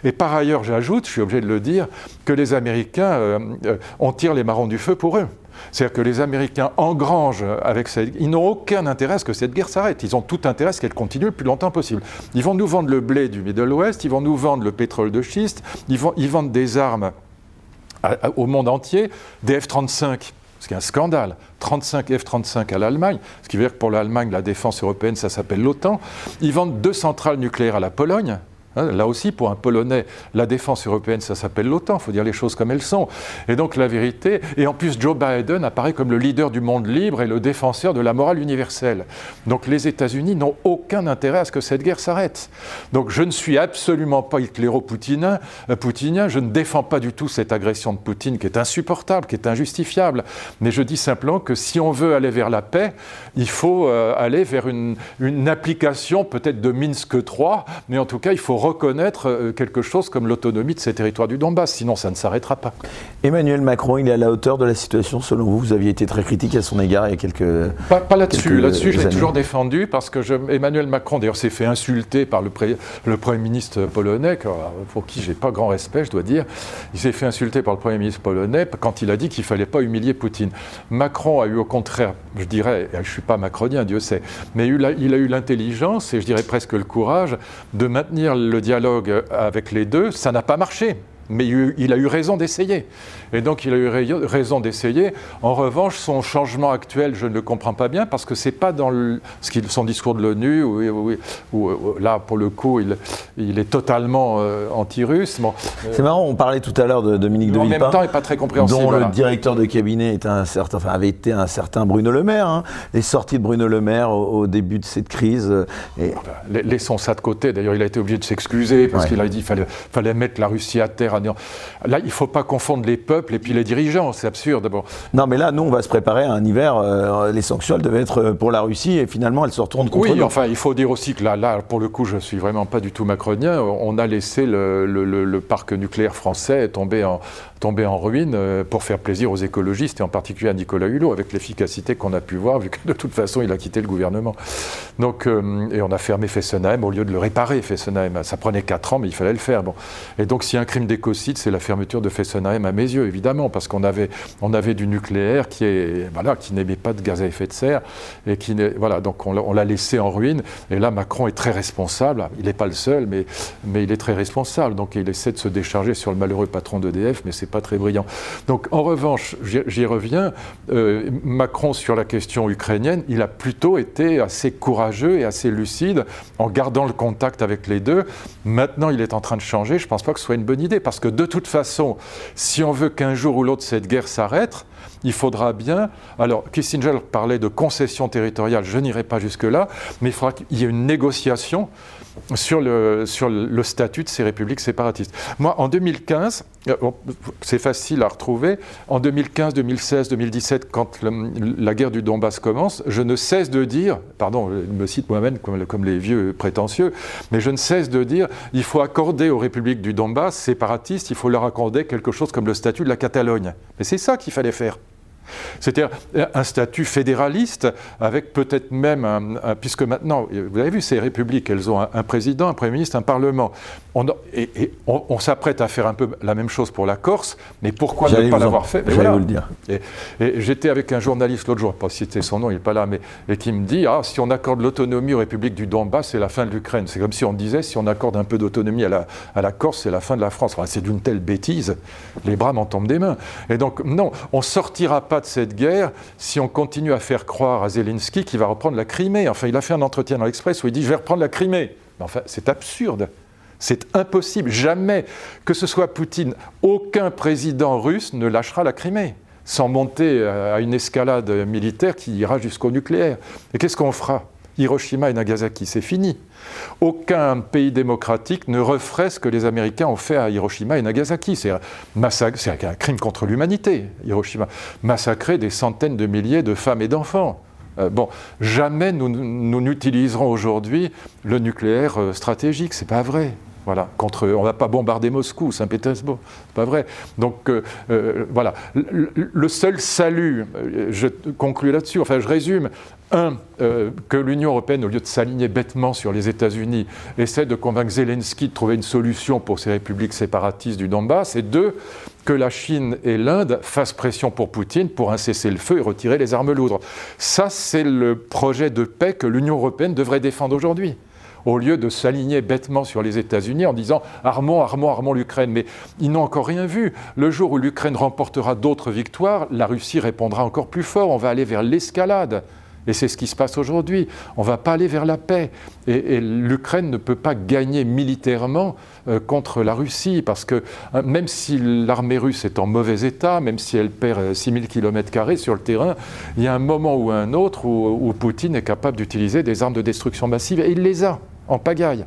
Et par ailleurs, j'ajoute, je suis obligé de le dire, que les Américains, euh, euh, on tire les marrons du feu pour eux. C'est-à-dire que les Américains engrangent avec cette... Ils n'ont aucun intérêt à ce que cette guerre s'arrête. Ils ont tout intérêt à ce qu'elle continue le plus longtemps possible. Ils vont nous vendre le blé du Middle West, ils vont nous vendre le pétrole de schiste, ils, vont... ils vendent des armes à... au monde entier, des F trente-cinq, ce qui est un scandale. trente-cinq F trente-cinq à l'Allemagne, ce qui veut dire que pour l'Allemagne, la défense européenne, ça s'appelle l'OTAN. Ils vendent deux centrales nucléaires à la Pologne. Là aussi, pour un Polonais, la défense européenne, ça s'appelle l'OTAN, il faut dire les choses comme elles sont. Et donc la vérité, et en plus Joe Biden apparaît comme le leader du monde libre et le défenseur de la morale universelle. Donc les États-Unis n'ont aucun intérêt à ce que cette guerre s'arrête. Donc je ne suis absolument pas hitléro-poutinien, je ne défends pas du tout cette agression de Poutine qui est insupportable, qui est injustifiable. Mais je dis simplement que si on veut aller vers la paix, il faut aller vers une, une application peut-être de Minsk trois, mais en tout cas il faut reconnaître quelque chose comme l'autonomie de ces territoires du Donbass, sinon ça ne s'arrêtera pas. Emmanuel Macron, il est à la hauteur de la situation, selon vous? Vous aviez été très critique à son égard il y a quelques... Pas, pas là-dessus, quelques là-dessus je l'ai toujours défendu, parce que je, Emmanuel Macron, d'ailleurs, s'est fait insulter par le, pré, le Premier ministre polonais, pour qui j'ai pas grand respect, je dois dire, il s'est fait insulter par le Premier ministre polonais quand il a dit qu'il ne fallait pas humilier Poutine. Macron a eu au contraire, je dirais, je ne suis pas macronien, Dieu sait, mais il a, il a eu l'intelligence, et je dirais presque le courage, de maintenir le Le dialogue avec les deux, ça n'a pas marché. Mais il a eu raison d'essayer. Et donc il a eu raison d'essayer. En revanche, son changement actuel, je ne le comprends pas bien, parce que c'est pas dans le, son discours de l'ONU, où, où, où là, pour le coup, il, il est totalement euh, anti-russe. Bon, c'est euh, marrant, on parlait tout à l'heure de Dominique de Villepin, en même temps, il n'est pas très compréhensible. Dont voilà. Le directeur de cabinet était un certain, enfin, avait été un certain Bruno Le Maire. Hein. Les sorties de Bruno Le Maire au, au début de cette crise. Et... Laissons ça de côté. D'ailleurs, il a été obligé de s'excuser, parce ouais. qu'il a dit qu'il fallait, fallait mettre la Russie à terre en disant, là, il ne faut pas confondre les peuples et puis les dirigeants, c'est absurde d'abord. Non, mais là, nous, on va se préparer à un hiver. Euh, les sanctions, elles devaient être pour la Russie et finalement, elles se retournent contre nous. Oui, enfin, il faut dire aussi que là, là, pour le coup, je ne suis vraiment pas du tout macronien. On a laissé le, le, le, le parc nucléaire français tomber en, tomber en ruine pour faire plaisir aux écologistes et en particulier à Nicolas Hulot, avec l'efficacité qu'on a pu voir, vu que de toute façon, il a quitté le gouvernement. Donc, euh, et on a fermé Fessenheim au lieu de le réparer, Fessenheim. Ça prenait quatre ans, mais il fallait le faire. Bon. Et donc, s'il y a un crime d'écocide, c'est la fermeture de Fessenheim, à mes yeux, évidemment, parce qu'on avait, on avait du nucléaire qui est, voilà, qui n'émet pas de gaz à effet de serre, et qui n'est, voilà, donc on l'a laissé en ruine. Et là, Macron est très responsable. Il n'est pas le seul, mais, mais il est très responsable. Donc, il essaie de se décharger sur le malheureux patron d'E D F, mais c'est pas très brillant. Donc, en revanche, j'y reviens, euh, Macron, sur la question ukrainienne, il a plutôt été assez courageux et assez lucide en gardant le contact avec les deux. Maintenant, il est en train de changer. Je ne pense pas que ce soit une bonne idée, parce que de toute façon, si on veut qu'un jour ou l'autre cette guerre s'arrête, il faudra bien... Alors, Kissinger parlait de concession territoriale, je n'irai pas jusque-là, mais il faudra qu'il y ait une négociation sur le, sur le statut de ces républiques séparatistes. Moi, en deux mille quinze, c'est facile à retrouver, en deux mille quinze, deux mille seize, deux mille dix-sept, quand le, la guerre du Donbass commence, je ne cesse de dire, pardon, je me cite moi-même comme, comme les vieux prétentieux, mais je ne cesse de dire, il faut accorder aux républiques du Donbass séparatistes, il faut leur accorder quelque chose comme le statut de la Catalogne. Mais c'est ça qu'il fallait faire. C'est-à-dire un statut fédéraliste avec peut-être même, un, un, puisque maintenant, vous avez vu, ces républiques, elles ont un, un président, un Premier ministre, un Parlement. On, et et on, on s'apprête à faire un peu la même chose pour la Corse, mais pourquoi ne pas l'avoir en, fait, voilà. vous le dire. Et, et j'étais avec un journaliste l'autre jour, je ne sais pas si c'était son nom, il n'est pas là, mais et qui me dit, ah, si on accorde l'autonomie aux républiques du Donbass, c'est la fin de l'Ukraine. C'est comme si on disait, si on accorde un peu d'autonomie à la, à la Corse, c'est la fin de la France. Enfin, c'est d'une telle bêtise, les bras m'en tombent des mains. Et donc, non, on ne sortira pas de cette guerre si on continue à faire croire à Zelensky qu'il va reprendre la Crimée. Enfin, il a fait un entretien dans l'Express où il dit « je vais reprendre la Crimée ». Enfin, c'est absurde. C'est impossible. Jamais, que ce soit Poutine, aucun président russe ne lâchera la Crimée, sans monter à une escalade militaire qui ira jusqu'au nucléaire. Et qu'est-ce qu'on fera ? Hiroshima et Nagasaki, c'est fini. Aucun pays démocratique ne referait ce que les Américains ont fait à Hiroshima et Nagasaki. C'est un, massacre, c'est un crime contre l'humanité, Hiroshima. Massacrer des centaines de milliers de femmes et d'enfants. Euh, bon, jamais nous, nous n'utiliserons aujourd'hui le nucléaire stratégique, c'est pas vrai. Voilà, contre, on ne va pas bombarder Moscou, Saint-Pétersbourg, c'est pas vrai. Donc euh, euh, voilà, le, le seul salut, je conclue là-dessus, enfin je résume, un, euh, que l'Union européenne, au lieu de s'aligner bêtement sur les États-Unis, essaie de convaincre Zelensky de trouver une solution pour ces républiques séparatistes du Donbass, et deux, que la Chine et l'Inde fassent pression pour Poutine pour un cessez-le-feu et retirer les armes lourdes. Ça, c'est le projet de paix que l'Union européenne devrait défendre aujourd'hui, au lieu de s'aligner bêtement sur les États-Unis en disant « armons, armons, armons l'Ukraine ». Mais ils n'ont encore rien vu. Le jour où l'Ukraine remportera d'autres victoires, la Russie répondra encore plus fort. On va aller vers l'escalade. Et c'est ce qui se passe aujourd'hui. On ne va pas aller vers la paix. Et, et l'Ukraine ne peut pas gagner militairement euh, contre la Russie, parce que hein, même si l'armée russe est en mauvais état, même si elle perd euh, six mille kilomètres carrés sur le terrain, il y a un moment ou un autre où, où Poutine est capable d'utiliser des armes de destruction massive. Et il les a. En pagaille.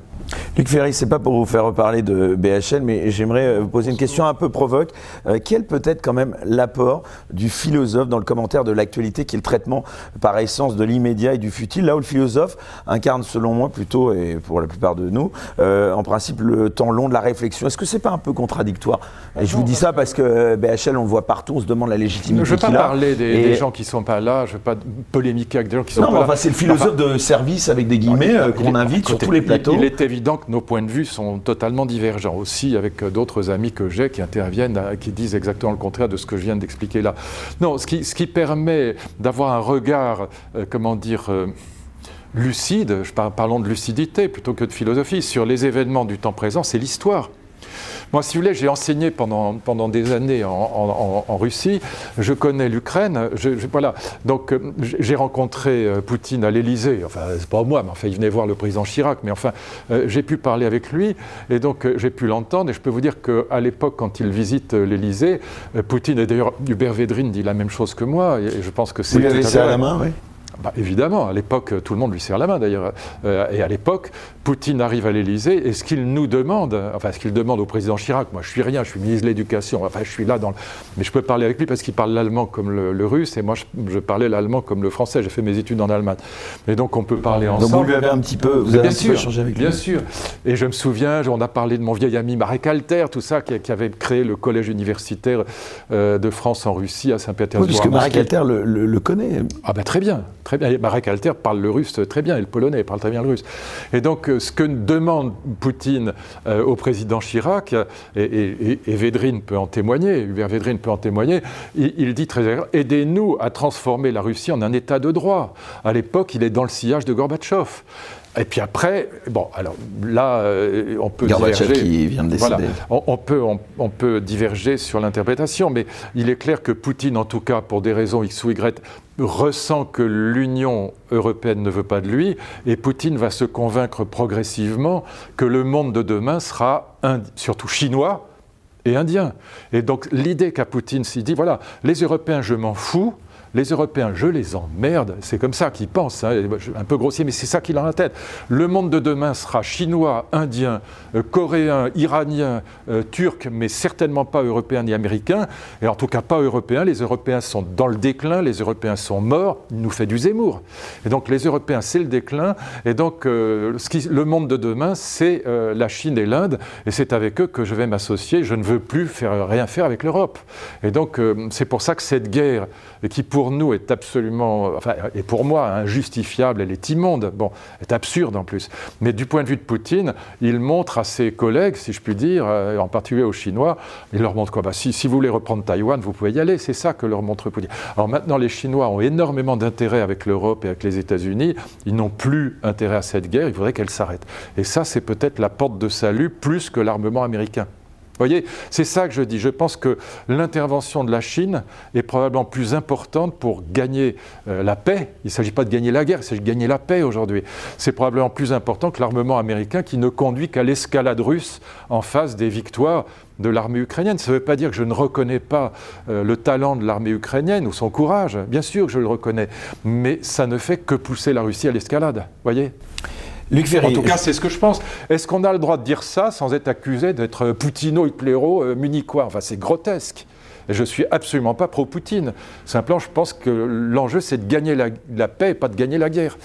Luc Ferry, c'est pas pour vous faire reparler de B H L, mais j'aimerais vous poser une question un peu provoque. Euh, quel peut être quand même l'apport du philosophe dans le commentaire de l'actualité, qui est le traitement par essence de l'immédiat et du futile, là où le philosophe incarne, selon moi plutôt, et pour la plupart de nous, euh, en principe le temps long de la réflexion. Est-ce que c'est pas un peu contradictoire ? Et je vous dis ça parce que B H L, on le voit partout, on se demande la légitimité. Je veux pas parler des, et... des gens qui sont pas là, je veux pas polémiquer avec des gens qui sont non, pas là. Non, enfin c'est le philosophe enfin, de service avec des guillemets euh, qu'on invite sur tous les plateaux. Il est évident que nos points de vue sont totalement divergents, aussi avec d'autres amis que j'ai qui interviennent, qui disent exactement le contraire de ce que je viens d'expliquer là. Non, ce qui, ce qui permet d'avoir un regard, euh, comment dire... Euh lucide, parlons de lucidité plutôt que de philosophie, sur les événements du temps présent, c'est l'histoire. Moi, si vous voulez, j'ai enseigné pendant, pendant des années en, en, en Russie, je connais l'Ukraine, je, je, voilà. Donc j'ai rencontré Poutine à l'Élysée, enfin, c'est pas moi, mais enfin, il venait voir le président Chirac, mais enfin, j'ai pu parler avec lui, et donc j'ai pu l'entendre, et je peux vous dire qu'à l'époque, quand il visite l'Élysée, Poutine, et d'ailleurs Hubert Védrine dit la même chose que moi, et je pense que c'est... Vous l'avez laissé à la main, oui. bah, évidemment, à l'époque, tout le monde lui serre la main d'ailleurs. Euh, et à l'époque, Poutine arrive à l'Élysée et ce qu'il nous demande, enfin ce qu'il demande au président Chirac, moi je suis rien, je suis ministre de l'Éducation, enfin je suis là dans le... Mais je peux parler avec lui parce qu'il parle l'allemand comme le, le russe et moi je, je parlais l'allemand comme le français, j'ai fait mes études en Allemagne. Et donc on peut parler donc ensemble. Donc vous lui avez un petit peu, vous avez bien sûr, échangé avec lui. Bien sûr. Et je me souviens, on a parlé de mon vieil ami Marek Alter, tout ça, qui, qui avait créé le collège universitaire euh, de France en Russie à Saint-Pétersbourg. Oui, puisque Marek Alter le, le, le connaît. Ah ben très bien, très bien. Marek Alter parle le russe très bien et le polonais, il parle très bien le russe. Et donc ce que demande Poutine euh, au président Chirac, et, et, et Védrine peut en témoigner, Hubert Védrine peut en témoigner, il, il dit très « aidez-nous à transformer la Russie en un état de droit ». À l'époque, il est dans le sillage de Gorbatchev. Et puis après, bon, alors là, euh, on peut diverger. Qui vient de décider. Voilà, on, on, peut, on, on peut diverger sur l'interprétation, mais il est clair que Poutine, en tout cas, pour des raisons X ou Y, ressent que l'Union européenne ne veut pas de lui, et Poutine va se convaincre progressivement que le monde de demain sera surtout chinois et indien. Et donc l'idée qu'à Poutine s'y dit, voilà, les Européens, je m'en fous, les Européens, je les emmerde, c'est comme ça qu'ils pensent, hein, un peu grossier, mais c'est ça qu'il a en tête. Le monde de demain sera chinois, indien, euh, coréen, iranien, euh, turc, mais certainement pas européen ni américain, et en tout cas pas européen. Les Européens sont dans le déclin, les Européens sont morts, il nous fait du Zemmour. Et donc les Européens, c'est le déclin, et donc euh, ce qui, le monde de demain, c'est euh, la Chine et l'Inde, et c'est avec eux que je vais m'associer, je ne veux plus faire, rien faire avec l'Europe. Et donc euh, c'est pour ça que cette guerre, qui pour pour nous est absolument, enfin, et pour moi, injustifiable, elle est immonde, bon, elle est absurde en plus. Mais du point de vue de Poutine, il montre à ses collègues, si je puis dire, en particulier aux Chinois, il leur montre quoi ? Bah, si, si vous voulez reprendre Taïwan, vous pouvez y aller, c'est ça que leur montre Poutine. Alors maintenant, les Chinois ont énormément d'intérêt avec l'Europe et avec les États-Unis, ils n'ont plus intérêt à cette guerre, il faudrait qu'elle s'arrête. Et ça, c'est peut-être la porte de salut plus que l'armement américain. Vous voyez, c'est ça que je dis. Je pense que l'intervention de la Chine est probablement plus importante pour gagner euh, la paix. Il ne s'agit pas de gagner la guerre, il s'agit de gagner la paix aujourd'hui. C'est probablement plus important que l'armement américain qui ne conduit qu'à l'escalade russe en face des victoires de l'armée ukrainienne. Ça ne veut pas dire que je ne reconnais pas euh, le talent de l'armée ukrainienne ou son courage. Bien sûr que je le reconnais, mais ça ne fait que pousser la Russie à l'escalade. Vous voyez ? Luc Ferry, en tout cas, c'est ce que je pense. Est-ce qu'on a le droit de dire ça sans être accusé d'être poutino, hitlero, munichois ? Enfin, c'est grotesque. Et je ne suis absolument pas pro-Poutine. Simplement, je pense que l'enjeu, c'est de gagner la, la paix et pas de gagner la guerre.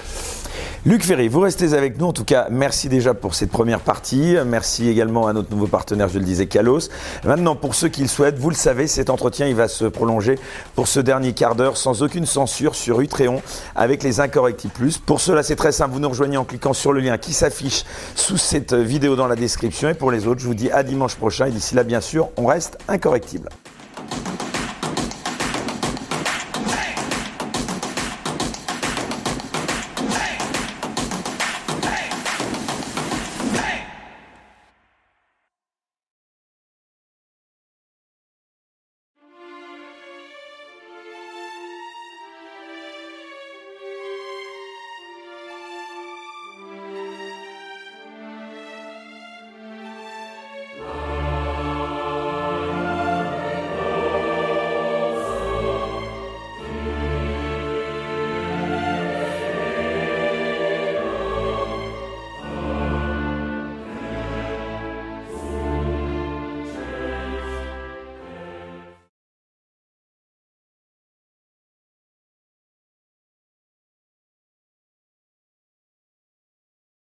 Luc Ferry, vous restez avec nous. En tout cas, merci déjà pour cette première partie. Merci également à notre nouveau partenaire, je le disais, Kalos. Maintenant, pour ceux qui le souhaitent, vous le savez, cet entretien, il va se prolonger pour ce dernier quart d'heure sans aucune censure sur Utreon avec les Incorrectibles Plus. Pour cela, c'est très simple. Vous nous rejoignez en cliquant sur le lien qui s'affiche sous cette vidéo dans la description. Et pour les autres, je vous dis à dimanche prochain. Et d'ici là, bien sûr, on reste incorrectible.